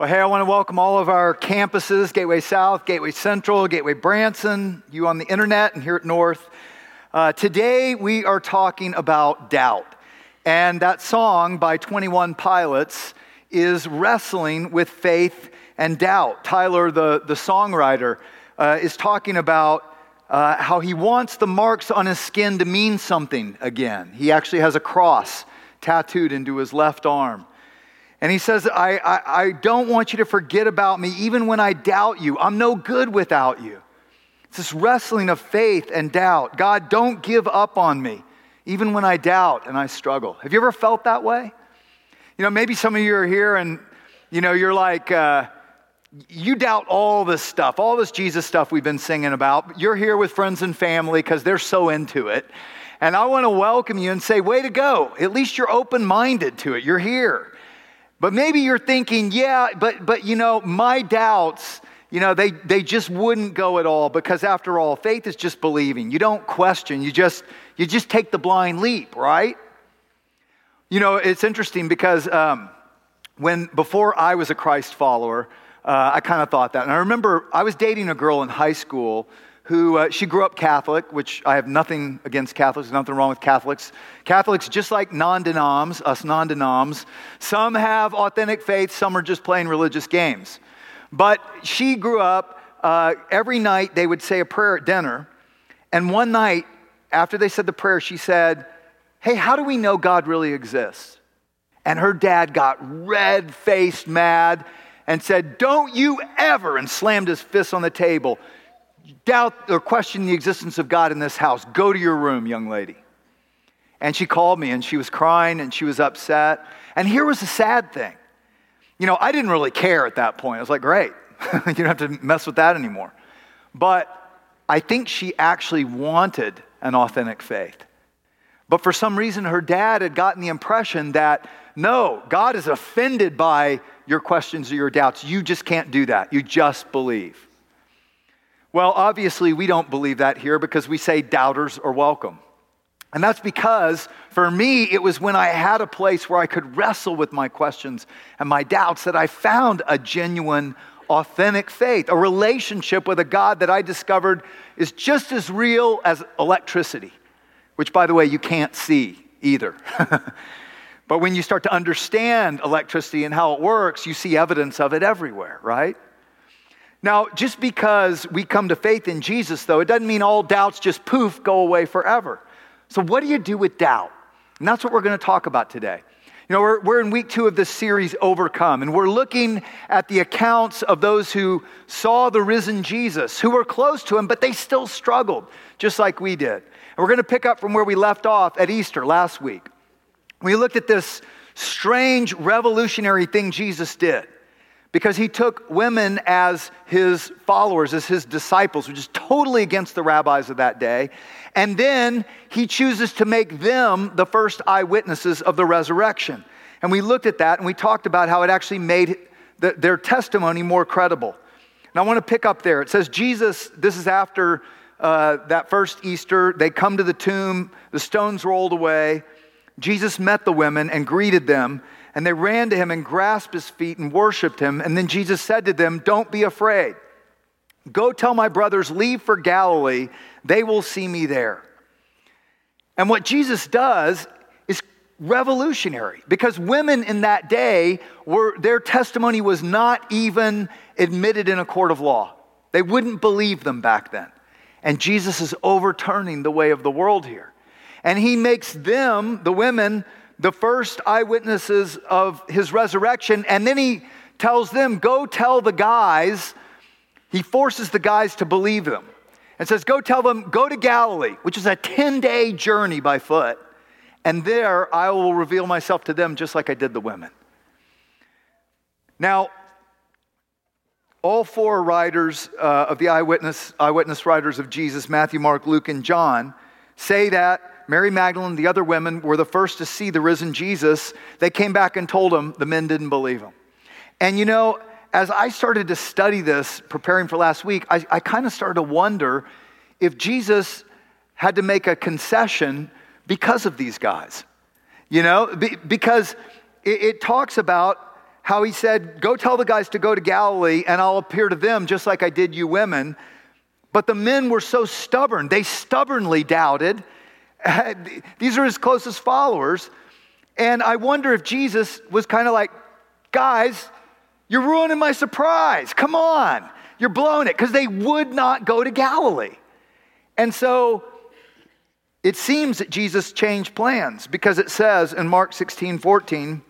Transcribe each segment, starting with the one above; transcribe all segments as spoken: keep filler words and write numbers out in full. Well, hey, I want to welcome all of our campuses, Gateway South, Gateway Central, Gateway Branson, you on the internet and here at North. Uh, today, we are talking about doubt. And that song by Twenty One Pilots is wrestling with faith and doubt. Tyler, the, the songwriter, uh, is talking about uh, how he wants the marks on his skin to mean something again. He actually has a cross tattooed into his left arm. And he says, I, I, I don't want you to forget about me even when I doubt you. I'm no good without you. It's this wrestling of faith and doubt. God, don't give up on me even when I doubt and I struggle. Have you ever felt that way? You know, maybe some of you are here and, you know, you're like, uh, you doubt all this stuff, all this Jesus stuff we've been singing about. You're here with friends and family because they're so into it. And I want to welcome you and say, way to go. At least you're open-minded to it. You're here. But maybe you're thinking, yeah, but but you know, my doubts, you know, they, they just wouldn't go at all because after all, faith is just believing. You don't question, you just you just take the blind leap, right? You know, it's interesting because um, when before I was a Christ follower, uh, I kind of thought that. And I remember I was dating a girl in high school who, uh, she grew up Catholic, which I have nothing against Catholics, nothing wrong with Catholics. Catholics, just like non-denoms, us non-denoms, some have authentic faith, some are just playing religious games. But she grew up, uh, every night they would say a prayer at dinner, and one night, after they said the prayer, she said, hey, how do we know God really exists? And her dad got red-faced mad and said, don't you ever, and slammed his fist on the table, doubt or question the existence of God in this house. Go to your room, young lady. And she called me and she was crying and she was upset. And here was the sad thing. You know, I didn't really care at that point. I was like, great. You don't have to mess with that anymore. But I think she actually wanted an authentic faith. But for some reason, her dad had gotten the impression that, no, God is offended by your questions or your doubts. You just can't do that. You just believe. Well, obviously, we don't believe that here because we say doubters are welcome. And that's because, for me, it was when I had a place where I could wrestle with my questions and my doubts that I found a genuine, authentic faith, a relationship with a God that I discovered is just as real as electricity, which, by the way, you can't see either. But when you start to understand electricity and how it works, you see evidence of it everywhere, right? Now, just because we come to faith in Jesus, though, it doesn't mean all doubts just poof, go away forever. So what do you do with doubt? And that's what we're going to talk about today. You know, we're, we're in week two of this series, Overcome, and we're looking at the accounts of those who saw the risen Jesus, who were close to him, but they still struggled, just like we did. And we're going to pick up from where we left off at Easter last week. We looked at this strange, revolutionary thing Jesus did. Because he took women as his followers, as his disciples, which is totally against the rabbis of that day. And then he chooses to make them the first eyewitnesses of the resurrection. And we looked at that and we talked about how it actually made the, their testimony more credible. And I want to pick up there. It says Jesus, this is after uh, that first Easter, they come to the tomb, the stones rolled away. Jesus met the women and greeted them. And they ran to him and grasped his feet and worshiped him. And then Jesus said to them, don't be afraid. Go tell my brothers, leave for Galilee. They will see me there. And what Jesus does is revolutionary because women in that day, were their testimony was not even admitted in a court of law. They wouldn't believe them back then. And Jesus is overturning the way of the world here. And he makes them, the women, the first eyewitnesses of his resurrection. And then he tells them, go tell the guys. He forces the guys to believe him. And says, go tell them, go to Galilee, which is a ten-day journey by foot. And there I will reveal myself to them just like I did the women. Now, all four writers uh, of the eyewitness, eyewitness writers of Jesus, Matthew, Mark, Luke, and John, say that Mary Magdalene and the other women were the first to see the risen Jesus. They came back and told him the men didn't believe him. And you know, as I started to study this, preparing for last week, I, I kind of started to wonder if Jesus had to make a concession because of these guys. You know, be, because it, it talks about how he said, go tell the guys to go to Galilee and I'll appear to them just like I did you women. But the men were so stubborn. They stubbornly doubted. These are his closest followers. And I wonder if Jesus was kind of like, guys, you're ruining my surprise. Come on. You're blowing it. Because they would not go to Galilee. And so it seems that Jesus changed plans, because it says in Mark sixteen fourteen,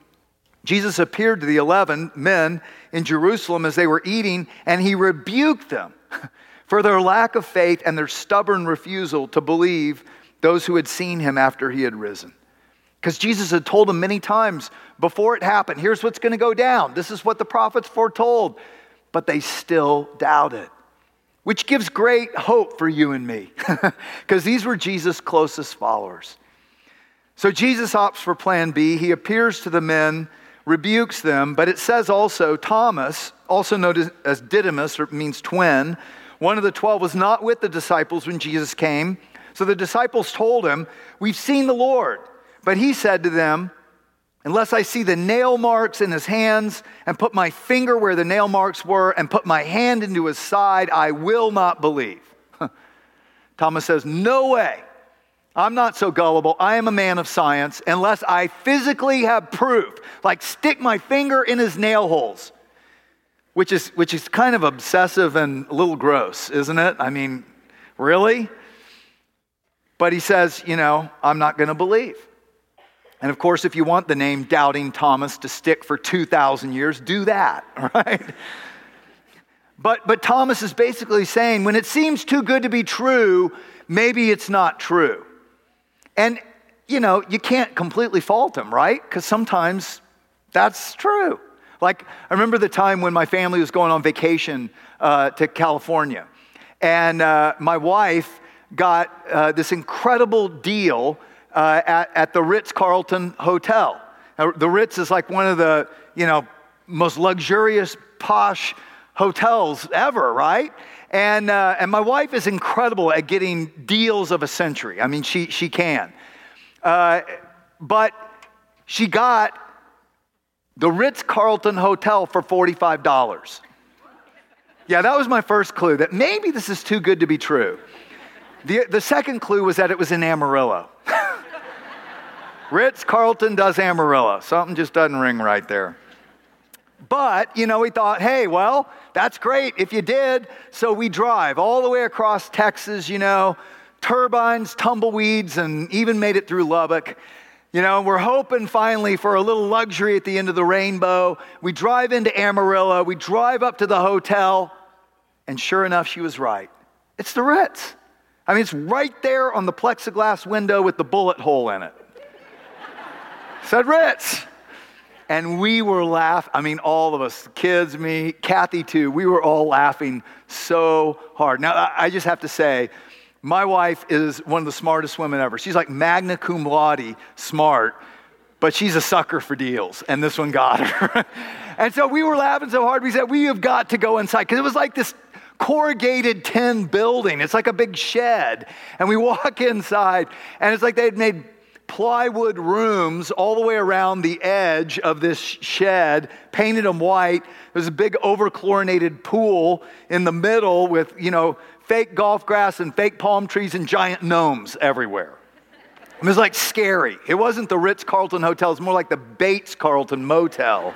Jesus appeared to the eleven men in Jerusalem as they were eating, and he rebuked them for their lack of faith and their stubborn refusal to believe those who had seen him after he had risen. Because Jesus had told them many times before it happened, here's what's going to go down. This is what the prophets foretold. But they still doubted, which gives great hope for you and me, because these were Jesus' closest followers. So Jesus opts for plan B. He appears to the men, rebukes them, but it says also Thomas, also known as Didymus, or means twin, one of the twelve, was not with the disciples when Jesus came. So the disciples told him, we've seen the Lord. But he said to them, unless I see the nail marks in his hands and put my finger where the nail marks were and put my hand into his side, I will not believe. Thomas says, no way. I'm not so gullible. I am a man of science. Unless I physically have proof, like stick my finger in his nail holes, which is which is kind of obsessive and a little gross, isn't it? I mean, really? But he says, you know, I'm not going to believe. And of course, if you want the name Doubting Thomas to stick for two thousand years, do that, right? But but Thomas is basically saying, when it seems too good to be true, maybe it's not true. And, you know, you can't completely fault him, right? Because sometimes that's true. Like, I remember the time when my family was going on vacation uh, to California. And uh, my wife got uh, this incredible deal Uh, at, at the Ritz-Carlton Hotel. Now, the Ritz is like one of the, you know, most luxurious, posh hotels ever, right? And uh, and my wife is incredible at getting deals of a century. I mean, she she can. Uh, but she got the Ritz-Carlton Hotel for forty-five dollars. Yeah, that was my first clue, that maybe this is too good to be true. The the second clue was that it was in Amarillo. Ritz-Carlton does Amarillo. Something just doesn't ring right there. But, you know, we thought, hey, well, that's great if you did. So we drive all the way across Texas, you know, turbines, tumbleweeds, and even made it through Lubbock. You know, we're hoping finally for a little luxury at the end of the rainbow. We drive into Amarillo. We drive up to the hotel. And sure enough, she was right. It's the Ritz. I mean, it's right there on the plexiglass window with the bullet hole in it. Said Ritz. And we were laughing. I mean, all of us, kids, me, Kathy too, we were all laughing so hard. Now, I just have to say, my wife is one of the smartest women ever. She's like magna cum laude smart, but she's a sucker for deals. And this one got her. And so we were laughing so hard, we said, we have got to go inside. Because it was like this corrugated tin building. It's like a big shed. And we walk inside, and it's like they had made plywood rooms all the way around the edge of this shed, painted them white. There's a big overchlorinated pool in the middle with, you know, fake golf grass and fake palm trees and giant gnomes everywhere. It was like scary. It wasn't the Ritz-Carlton Hotel. It's more like the Bates-Carlton Motel.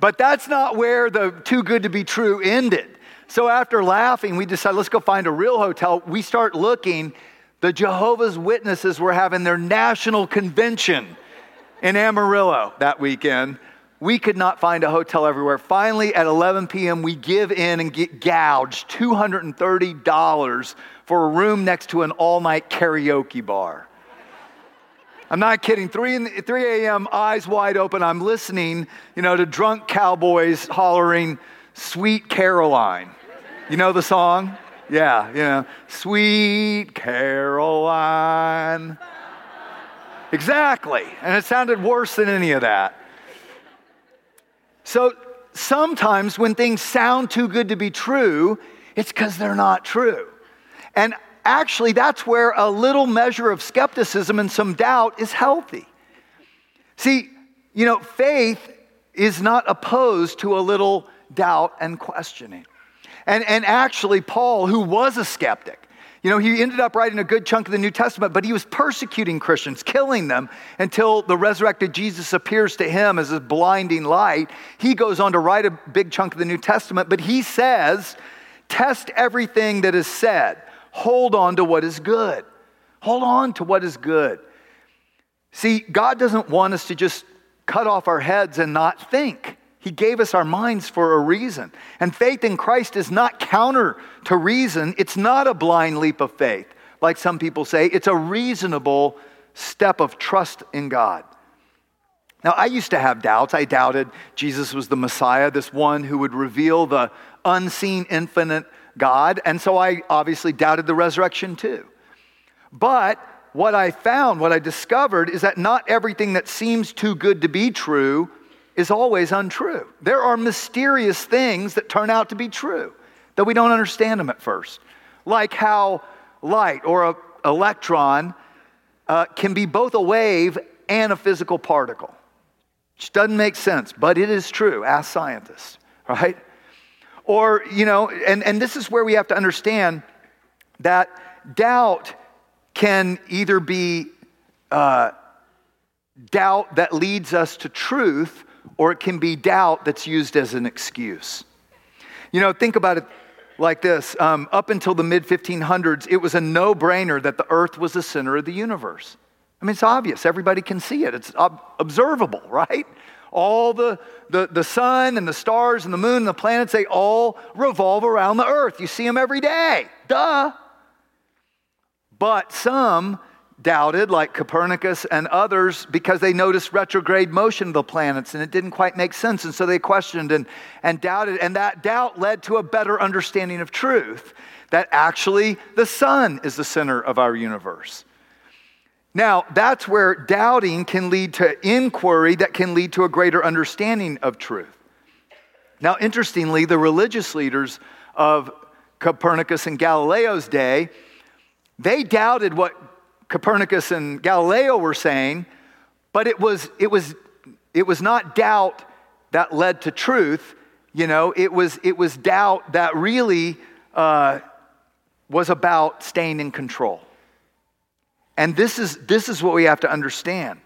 But that's not where the too good to be true ended. So after laughing, we decided, let's go find a real hotel. We start looking. The Jehovah's Witnesses were having their national convention in Amarillo that weekend. We could not find a hotel everywhere. Finally, at eleven p.m., we give in and get gouged two hundred thirty dollars for a room next to an all-night karaoke bar. I'm not kidding. three a.m., eyes wide open, I'm listening, you know, to drunk cowboys hollering, Sweet Caroline. You know the song? Yeah, you know, Sweet Caroline. Exactly. And it sounded worse than any of that. So sometimes when things sound too good to be true, it's because they're not true. And actually, that's where a little measure of skepticism and some doubt is healthy. See, you know, faith is not opposed to a little doubt and questioning. And, and actually, Paul, who was a skeptic, you know, he ended up writing a good chunk of the New Testament, but he was persecuting Christians, killing them until the resurrected Jesus appears to him as a blinding light. He goes on to write a big chunk of the New Testament, but he says, test everything that is said. Hold on to what is good. Hold on to what is good. See, God doesn't want us to just cut off our heads and not think. He gave us our minds for a reason. And faith in Christ is not counter to reason. It's not a blind leap of faith. Like some people say, it's a reasonable step of trust in God. Now, I used to have doubts. I doubted Jesus was the Messiah, this one who would reveal the unseen, infinite God. And so I obviously doubted the resurrection too. But what I found, what I discovered, is that not everything that seems too good to be true is always untrue. There are mysterious things that turn out to be true, that we don't understand them at first. Like how light or an electron uh, can be both a wave and a physical particle. Which doesn't make sense, but it is true. Ask scientists, right? Or, you know, and, and this is where we have to understand that doubt can either be uh, doubt that leads us to truth, or it can be doubt that's used as an excuse. You know, think about it like this. Um, up until the mid fifteen hundreds, it was a no-brainer that the earth was the center of the universe. I mean, it's obvious. Everybody can see it. It's ob- observable, right? All the, the, the sun and the stars and the moon and the planets, they all revolve around the earth. You see them every day. Duh. But some doubted, like Copernicus and others, because they noticed retrograde motion of the planets and it didn't quite make sense, and so they questioned and, and doubted, and that doubt led to a better understanding of truth, that actually the sun is the center of our universe. Now, that's where doubting can lead to inquiry that can lead to a greater understanding of truth. Now, interestingly, the religious leaders of Copernicus and Galileo's day, they doubted what Copernicus and Galileo were saying, but it was it was it was not doubt that led to truth. You know, it was it was doubt that really uh, was about staying in control. And this is this is what we have to understand.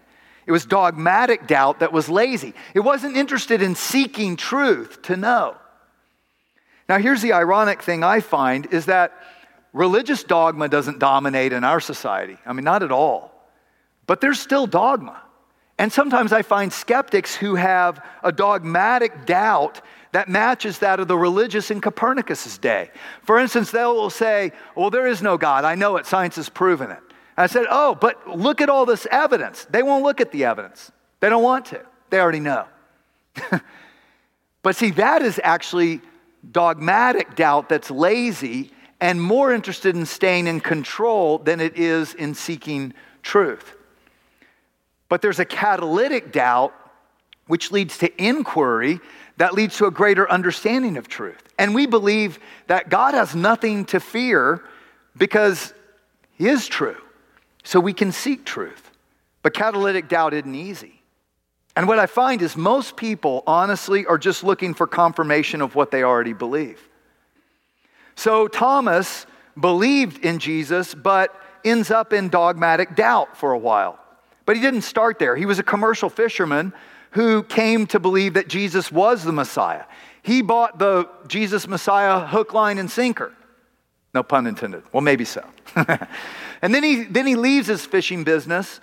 It was dogmatic doubt that was lazy. It wasn't interested in seeking truth to know. Now, here's the ironic thing I find is that religious dogma doesn't dominate in our society. I mean, not at all. But there's still dogma. And sometimes I find skeptics who have a dogmatic doubt that matches that of the religious in Copernicus's day. For instance, they will say, well, there is no God. I know it. Science has proven it. And I said, oh, but look at all this evidence. They won't look at the evidence. They don't want to. They already know. But see, that is actually dogmatic doubt that's lazy and more interested in staying in control than it is in seeking truth. But there's a catalytic doubt which leads to inquiry that leads to a greater understanding of truth. And we believe that God has nothing to fear because he is true. So we can seek truth. But catalytic doubt isn't easy. And what I find is most people, honestly, are just looking for confirmation of what they already believe. So Thomas believed in Jesus, but ends up in dogmatic doubt for a while. But he didn't start there. He was a commercial fisherman who came to believe that Jesus was the Messiah. He bought the Jesus Messiah hook, line, and sinker. No pun intended. Well, maybe so. And then he, then he leaves his fishing business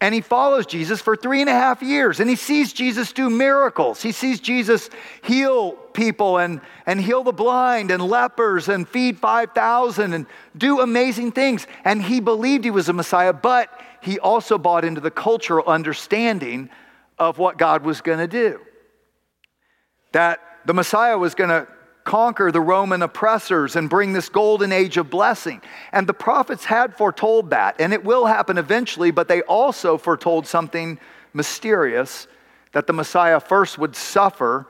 and he follows Jesus for three and a half years. And he sees Jesus do miracles. He sees Jesus heal people and, and heal the blind and lepers and feed five thousand and do amazing things. And he believed he was a Messiah, but he also bought into the cultural understanding of what God was going to do. That the Messiah was going to conquer the Roman oppressors and bring this golden age of blessing. And the prophets had foretold that, and it will happen eventually, but they also foretold something mysterious, that the Messiah first would suffer,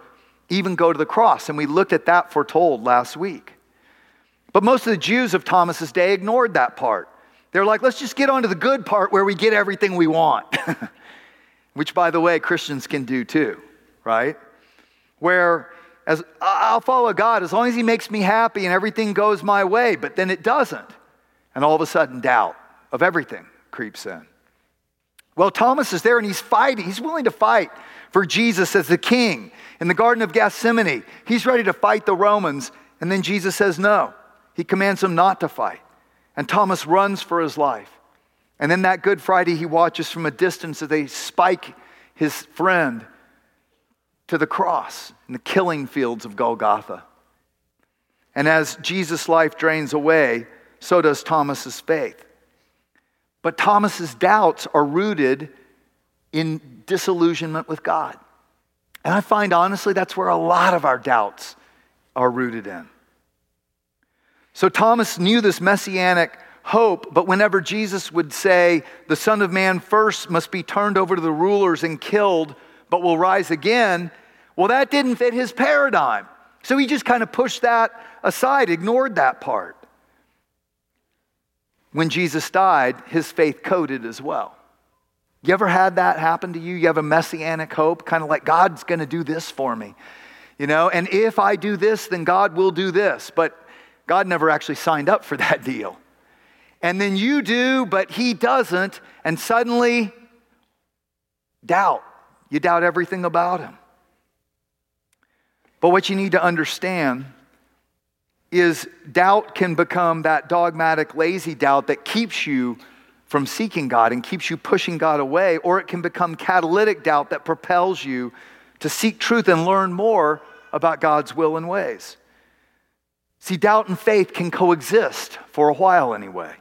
even go to the cross. And we looked at that foretold last week. But most of the Jews of Thomas's day ignored that part. They're like, let's just get on to the good part where we get everything we want. Which, by the way, Christians can do too. right? Where as I'll follow God as long as he makes me happy and everything goes my way, but then it doesn't. And all of a sudden, doubt of everything creeps in. Well, Thomas is there and he's fighting. He's willing to fight for Jesus as the king. In the Garden of Gethsemane, he's ready to fight the Romans. And then Jesus says no. He commands him not to fight. And Thomas runs for his life. And then that Good Friday, he watches from a distance as they spike his friend to the cross in the killing fields of Golgotha. And as Jesus' life drains away, so does Thomas's faith. But Thomas's doubts are rooted in disillusionment with God. And I find, honestly, that's where a lot of our doubts are rooted in. So Thomas knew this messianic hope, but whenever Jesus would say, the Son of Man first must be turned over to the rulers and killed, but will rise again, well, that didn't fit his paradigm. So he just kind of pushed that aside, ignored that part. When Jesus died, his faith coded as well. You ever had that happen to you? You have a messianic hope, kind of like God's going to do this for me, you know? And if I do this, then God will do this. But God never actually signed up for that deal. And then you do, but he doesn't. And suddenly, doubt. You doubt everything about him. But what you need to understand is doubt can become that dogmatic, lazy doubt that keeps you from seeking God and keeps you pushing God away, or it can become catalytic doubt that propels you to seek truth and learn more about God's will and ways. See, doubt and faith can coexist for a while anyway.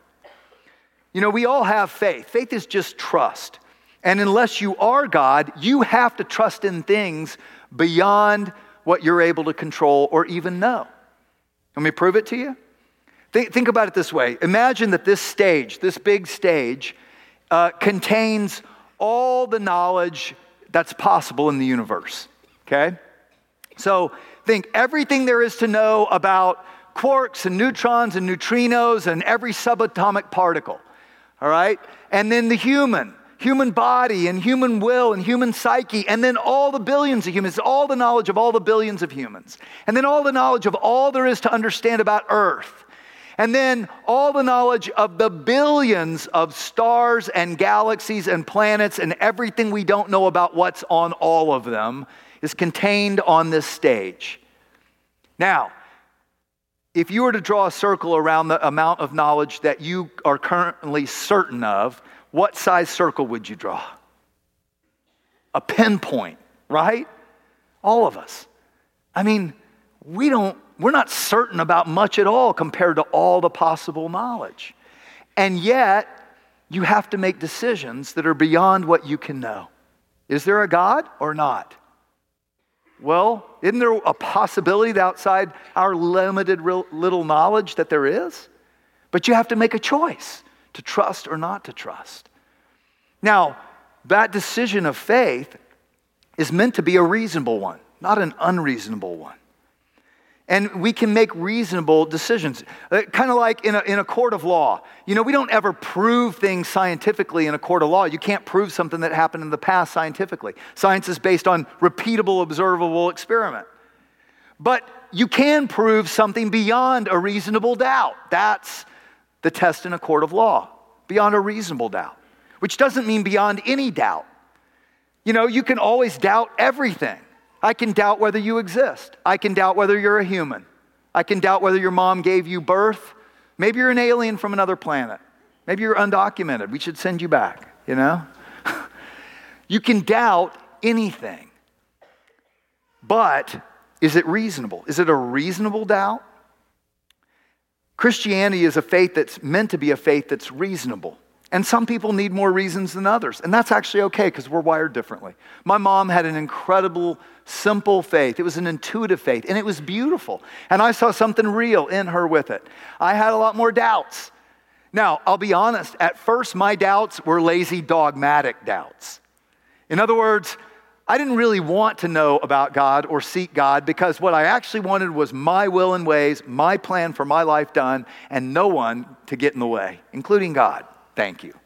You know, we all have faith. Faith is just trust. And unless you are God, you have to trust in things beyond what you're able to control or even know. Let me prove it to you. Think, think about it this way. Imagine that this stage, this big stage, uh, contains all the knowledge that's possible in the universe, okay? So think everything there is to know about quarks and neutrons and neutrinos and every subatomic particle, all right? And then the human, human body and human will and human psyche, and then all the billions of humans, all the knowledge of all the billions of humans, and then all the knowledge of all there is to understand about Earth, and then all the knowledge of the billions of stars and galaxies and planets and everything we don't know about what's on all of them is contained on this stage. Now, if you were to draw a circle around the amount of knowledge that you are currently certain of, what size circle would you draw? A pinpoint, right? All of us. I mean, we don't, we're not certain about much at all compared to all the possible knowledge. And yet, you have to make decisions that are beyond what you can know. Is there a God or not? Well, isn't there a possibility outside our limited little knowledge that there is? But you have to make a choice to trust or not to trust. Now, that decision of faith is meant to be a reasonable one, not an unreasonable one. And we can make reasonable decisions, uh, kind of like in a, in a court of law. You know, we don't ever prove things scientifically in a court of law. You can't prove something that happened in the past scientifically. Science is based on repeatable, observable experiment. But you can prove something beyond a reasonable doubt. That's the test in a court of law, beyond a reasonable doubt, which doesn't mean beyond any doubt. You know, you can always doubt everything. I can doubt whether you exist. I can doubt whether you're a human. I can doubt whether your mom gave you birth. Maybe you're an alien from another planet. Maybe you're undocumented. We should send you back, you know? You can doubt anything. But is it reasonable? Is it a reasonable doubt? Christianity is a faith that's meant to be a faith that's reasonable. And some people need more reasons than others. And that's actually okay because we're wired differently. My mom had an incredible, simple faith. It was an intuitive faith and it was beautiful. And I saw something real in her with it. I had a lot more doubts. Now, I'll be honest. At first, my doubts were lazy, dogmatic doubts. In other words, I didn't really want to know about God or seek God because what I actually wanted was my will and ways, my plan for my life done, and no one to get in the way, including God. Thank you.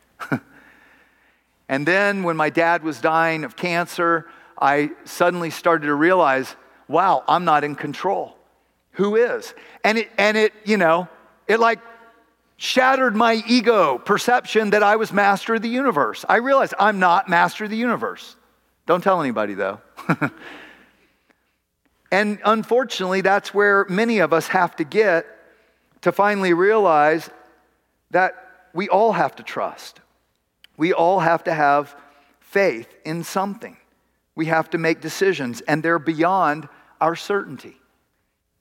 And then when my dad was dying of cancer, I suddenly started to realize, wow, I'm not in control. Who is? And it, and it, you know, it like shattered my ego perception that I was master of the universe. I realized I'm not master of the universe. Don't tell anybody though. And unfortunately, that's where many of us have to get to finally realize that we all have to trust. We all have to have faith in something. We have to make decisions, and they're beyond our certainty.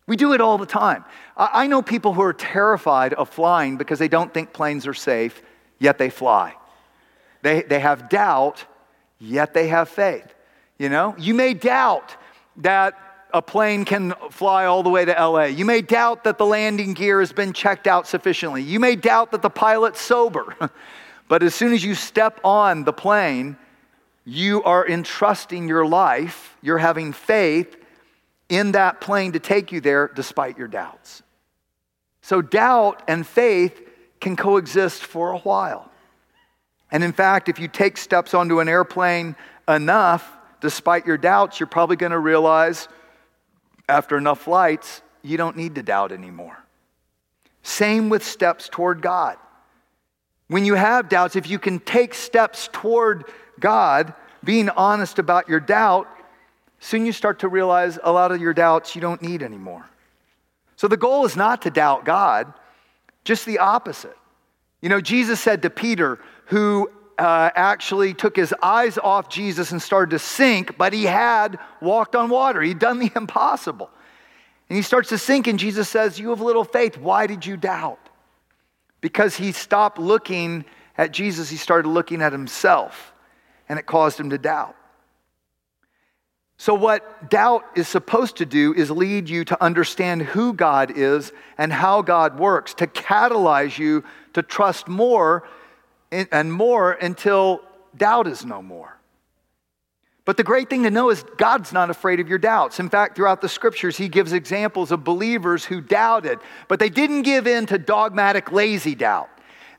We do it all the time. I know people who are terrified of flying because they don't think planes are safe, yet they fly. They, they have doubt, yet they have faith. You know, you may doubt that a plane can fly all the way to L A. You may doubt that the landing gear has been checked out sufficiently. You may doubt that the pilot's sober. But as soon as you step on the plane, you are entrusting your life, you're having faith in that plane to take you there despite your doubts. So doubt and faith can coexist for a while. And in fact, if you take steps onto an airplane enough, despite your doubts, you're probably going to realize after enough flights, you don't need to doubt anymore. Same with steps toward God. When you have doubts, if you can take steps toward God, being honest about your doubt, soon you start to realize a lot of your doubts you don't need anymore. So the goal is not to doubt God, just the opposite. You know, Jesus said to Peter, who uh, actually took his eyes off Jesus and started to sink, but he had walked on water. He'd done the impossible. And he starts to sink, and Jesus says, you have little faith. Why did you doubt? Because he stopped looking at Jesus. He started looking at himself, and it caused him to doubt. So what doubt is supposed to do is lead you to understand who God is and how God works, to catalyze you to trust more and more until doubt is no more. But the great thing to know is God's not afraid of your doubts. In fact, throughout the scriptures, he gives examples of believers who doubted, but they didn't give in to dogmatic, lazy doubt.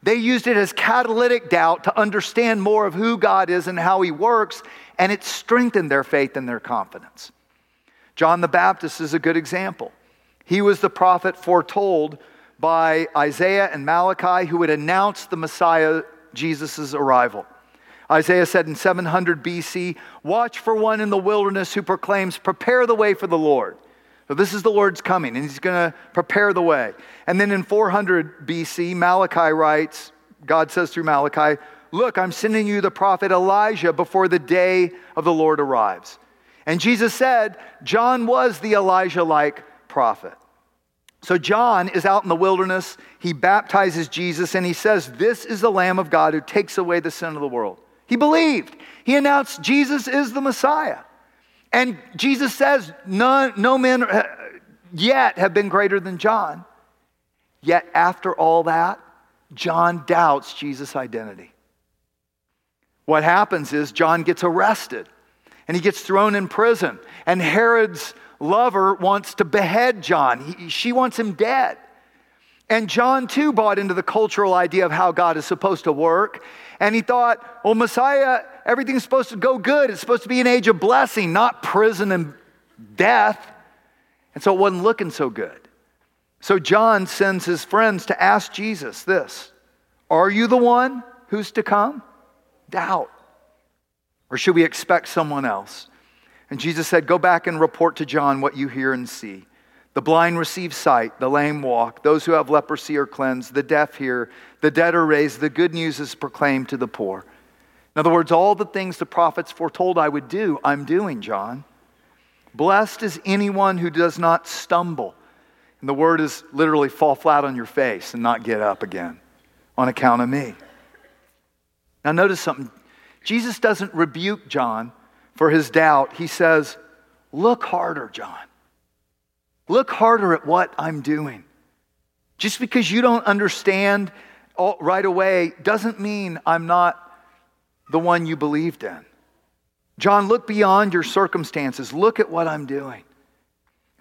They used it as catalytic doubt to understand more of who God is and how he works, and it strengthened their faith and their confidence. John the Baptist is a good example. He was the prophet foretold by Isaiah and Malachi who would announce the Messiah, Jesus' arrival. Isaiah said in seven hundred B C, watch for one in the wilderness who proclaims, prepare the way for the Lord. So this is the Lord's coming, and he's going to prepare the way. And then in four hundred B C, Malachi writes, God says through Malachi, look, I'm sending you the prophet Elijah before the day of the Lord arrives. And Jesus said, John was the Elijah-like prophet. So John is out in the wilderness. He baptizes Jesus, and he says, this is the Lamb of God who takes away the sin of the world. He believed. He announced Jesus is the Messiah. And Jesus says, none, no men yet have been greater than John. Yet after all that, John doubts Jesus' identity. What happens is John gets arrested, and he gets thrown in prison. And Herod's lover wants to behead John. He, she wants him dead. And John, too, bought into the cultural idea of how God is supposed to work. And he thought, well, Messiah, everything's supposed to go good. It's supposed to be an age of blessing, not prison and death. And so it wasn't looking so good. So John sends his friends to ask Jesus this, are you the one who's to come? Doubt. Or should we expect someone else? And Jesus said, go back and report to John what you hear and see. The blind receive sight, the lame walk, those who have leprosy are cleansed, the deaf hear, the dead are raised, the good news is proclaimed to the poor. In other words, all the things the prophets foretold I would do, I'm doing, John. Blessed is anyone who does not stumble. And the word is literally fall flat on your face and not get up again on account of me. Now notice something. Jesus doesn't rebuke John for his doubt. He says, look harder, John. Look harder at what I'm doing. Just because you don't understand right away doesn't mean I'm not the one you believed in. John, look beyond your circumstances. Look at what I'm doing.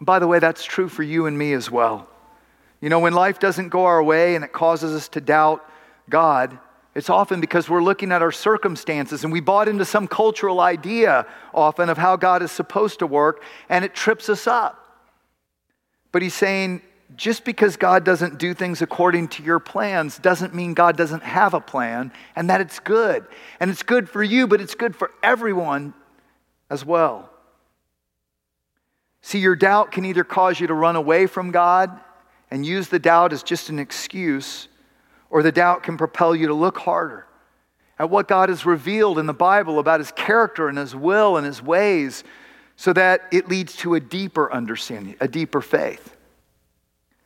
And by the way, that's true for you and me as well. You know, when life doesn't go our way and it causes us to doubt God, It's often because we're looking at our circumstances and we bought into some cultural idea often of how God is supposed to work, and it trips us up. But he's saying, just because God doesn't do things according to your plans doesn't mean God doesn't have a plan, and that it's good. And it's good for you, but it's good for everyone as well. See, your doubt can either cause you to run away from God and use the doubt as just an excuse, or the doubt can propel you to look harder at what God has revealed in the Bible about his character and his will and his ways, so that it leads to a deeper understanding, a deeper faith.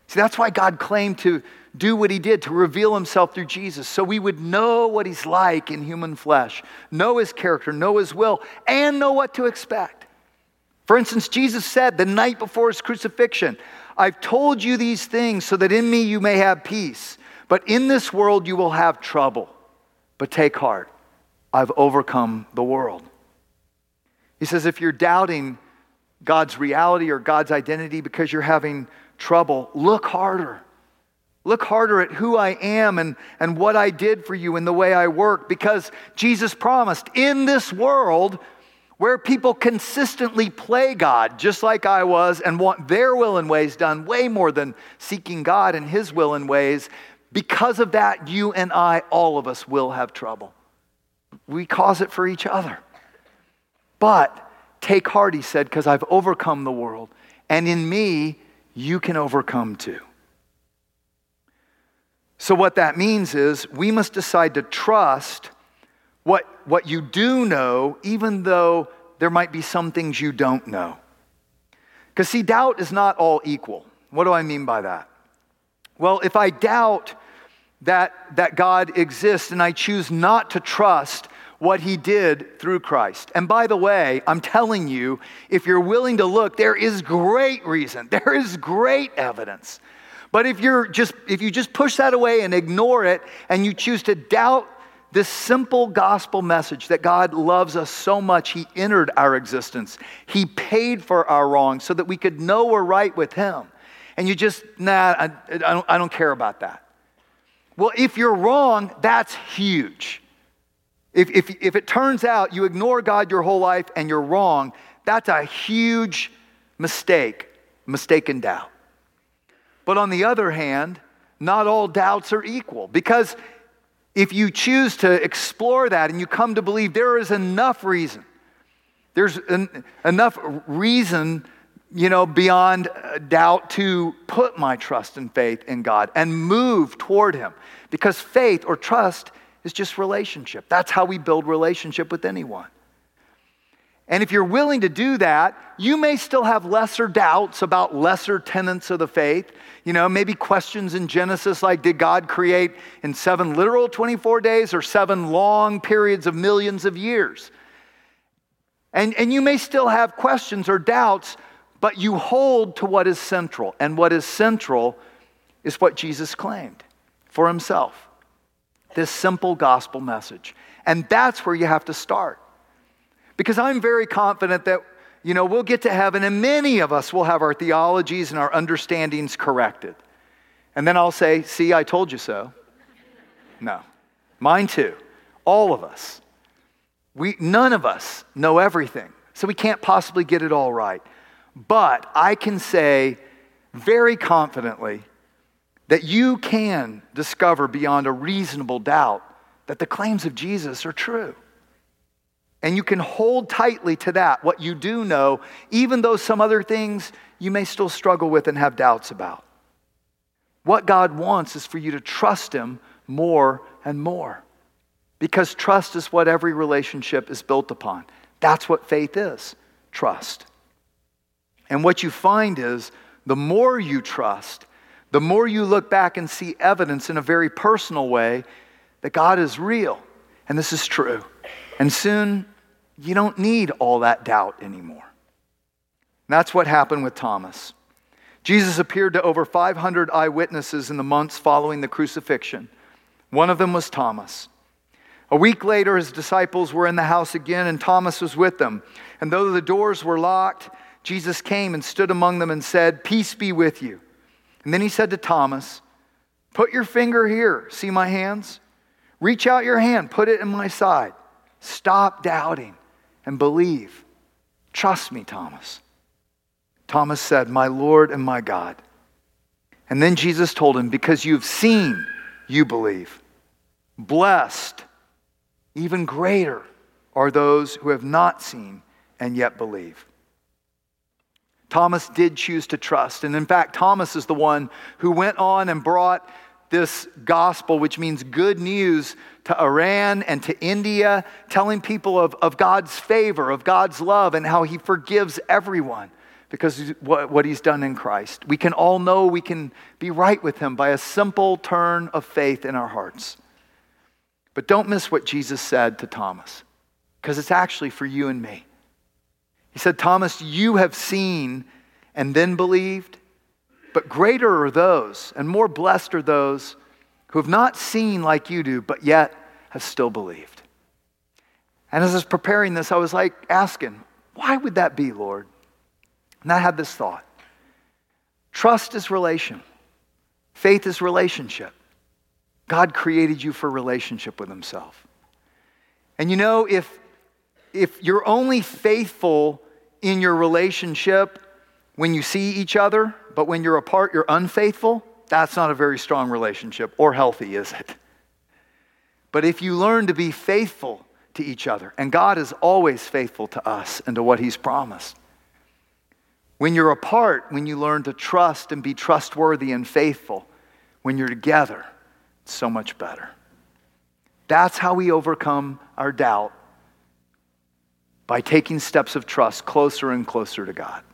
See, that's why God claimed to do what he did, to reveal himself through Jesus, so we would know what he's like in human flesh, know his character, know his will, and know what to expect. For instance, Jesus said the night before his crucifixion, "I've told you these things so that in me you may have peace. But in this world you will have trouble. But take heart, I've overcome the world." He says if you're doubting God's reality or God's identity because you're having trouble, look harder. Look harder at who I am and, and what I did for you and the way I work. Because Jesus promised, in this world where people consistently play God, just like I was, and want their will and ways done way more than seeking God and his will and ways, because of that, you and I, all of us, will have trouble. We cause it for each other. But take heart, he said, because I've overcome the world. And in me, you can overcome too. So what that means is we must decide to trust what, what you do know, even though there might be some things you don't know. Because see, doubt is not all equal. What do I mean by that? Well, if I doubt that that God exists and I choose not to trust what he did through Christ. And by the way, I'm telling you, if you're willing to look, there is great reason. There is great evidence. But if you're just if you just push that away and ignore it and you choose to doubt this simple gospel message that God loves us so much, he entered our existence. He paid for our wrongs so that we could know we're right with him. And you just, nah, I, I, don't, I don't care about that. Well, if you're wrong, that's huge. If, if, if it turns out you ignore God your whole life and you're wrong, that's a huge mistake, mistaken doubt. But on the other hand, not all doubts are equal, because if you choose to explore that and you come to believe there is enough reason, there's en- enough reason you know, beyond doubt to put my trust and faith in God and move toward him. Because faith or trust is just relationship. That's how we build relationship with anyone. And if you're willing to do that, you may still have lesser doubts about lesser tenets of the faith. You know, maybe questions in Genesis like, did God create in seven literal twenty-four days or seven long periods of millions of years? And, and you may still have questions or doubts, but you hold to what is central. And what is central is what Jesus claimed for himself. This simple gospel message. And that's where you have to start. Because I'm very confident that, you know, we'll get to heaven and many of us will have our theologies and our understandings corrected. And then I'll say, see, I told you so. No. Mine too. All of us. We, none of us know everything. So we can't possibly get it all right. But I can say very confidently that you can discover beyond a reasonable doubt that the claims of Jesus are true. And you can hold tightly to that, what you do know, even though some other things you may still struggle with and have doubts about. What God wants is for you to trust him more and more, because trust is what every relationship is built upon. That's what faith is, trust. And what you find is the more you trust, the more you look back and see evidence in a very personal way that God is real and this is true. And soon you don't need all that doubt anymore. And that's what happened with Thomas. Jesus appeared to over five hundred eyewitnesses in the months following the crucifixion. One of them was Thomas. A week later, his disciples were in the house again and Thomas was with them. And though the doors were locked, Jesus came and stood among them and said, "Peace be with you." And then he said to Thomas, "Put your finger here, see my hands? Reach out your hand, put it in my side. Stop doubting and believe. Trust me, Thomas. Thomas said, my Lord and my God. And then Jesus told him, because you've seen, you believe. Blessed, even greater are those who have not seen and yet believe. Thomas did choose to trust. And in fact, Thomas is the one who went on and brought this gospel, which means good news, to Iran and to India, telling people of, of God's favor, of God's love, and how he forgives everyone because of what, what he's done in Christ. We can all know we can be right with him by a simple turn of faith in our hearts. But don't miss what Jesus said to Thomas, because it's actually for you and me. He said, Thomas, you have seen and then believed, but greater are those and more blessed are those who have not seen like you do, but yet have still believed. And as I was preparing this, I was like asking, why would that be, Lord? And I had this thought. Trust is relation. Faith is relationship. God created you for relationship with himself. And you know, if if you're only faithful in your relationship when you see each other, but when you're apart, you're unfaithful, that's not a very strong relationship or healthy, is it? But if you learn to be faithful to each other, and God is always faithful to us and to what he's promised. When you're apart, when you learn to trust and be trustworthy and faithful, when you're together, it's so much better. That's how we overcome our doubt, by taking steps of trust closer and closer to God.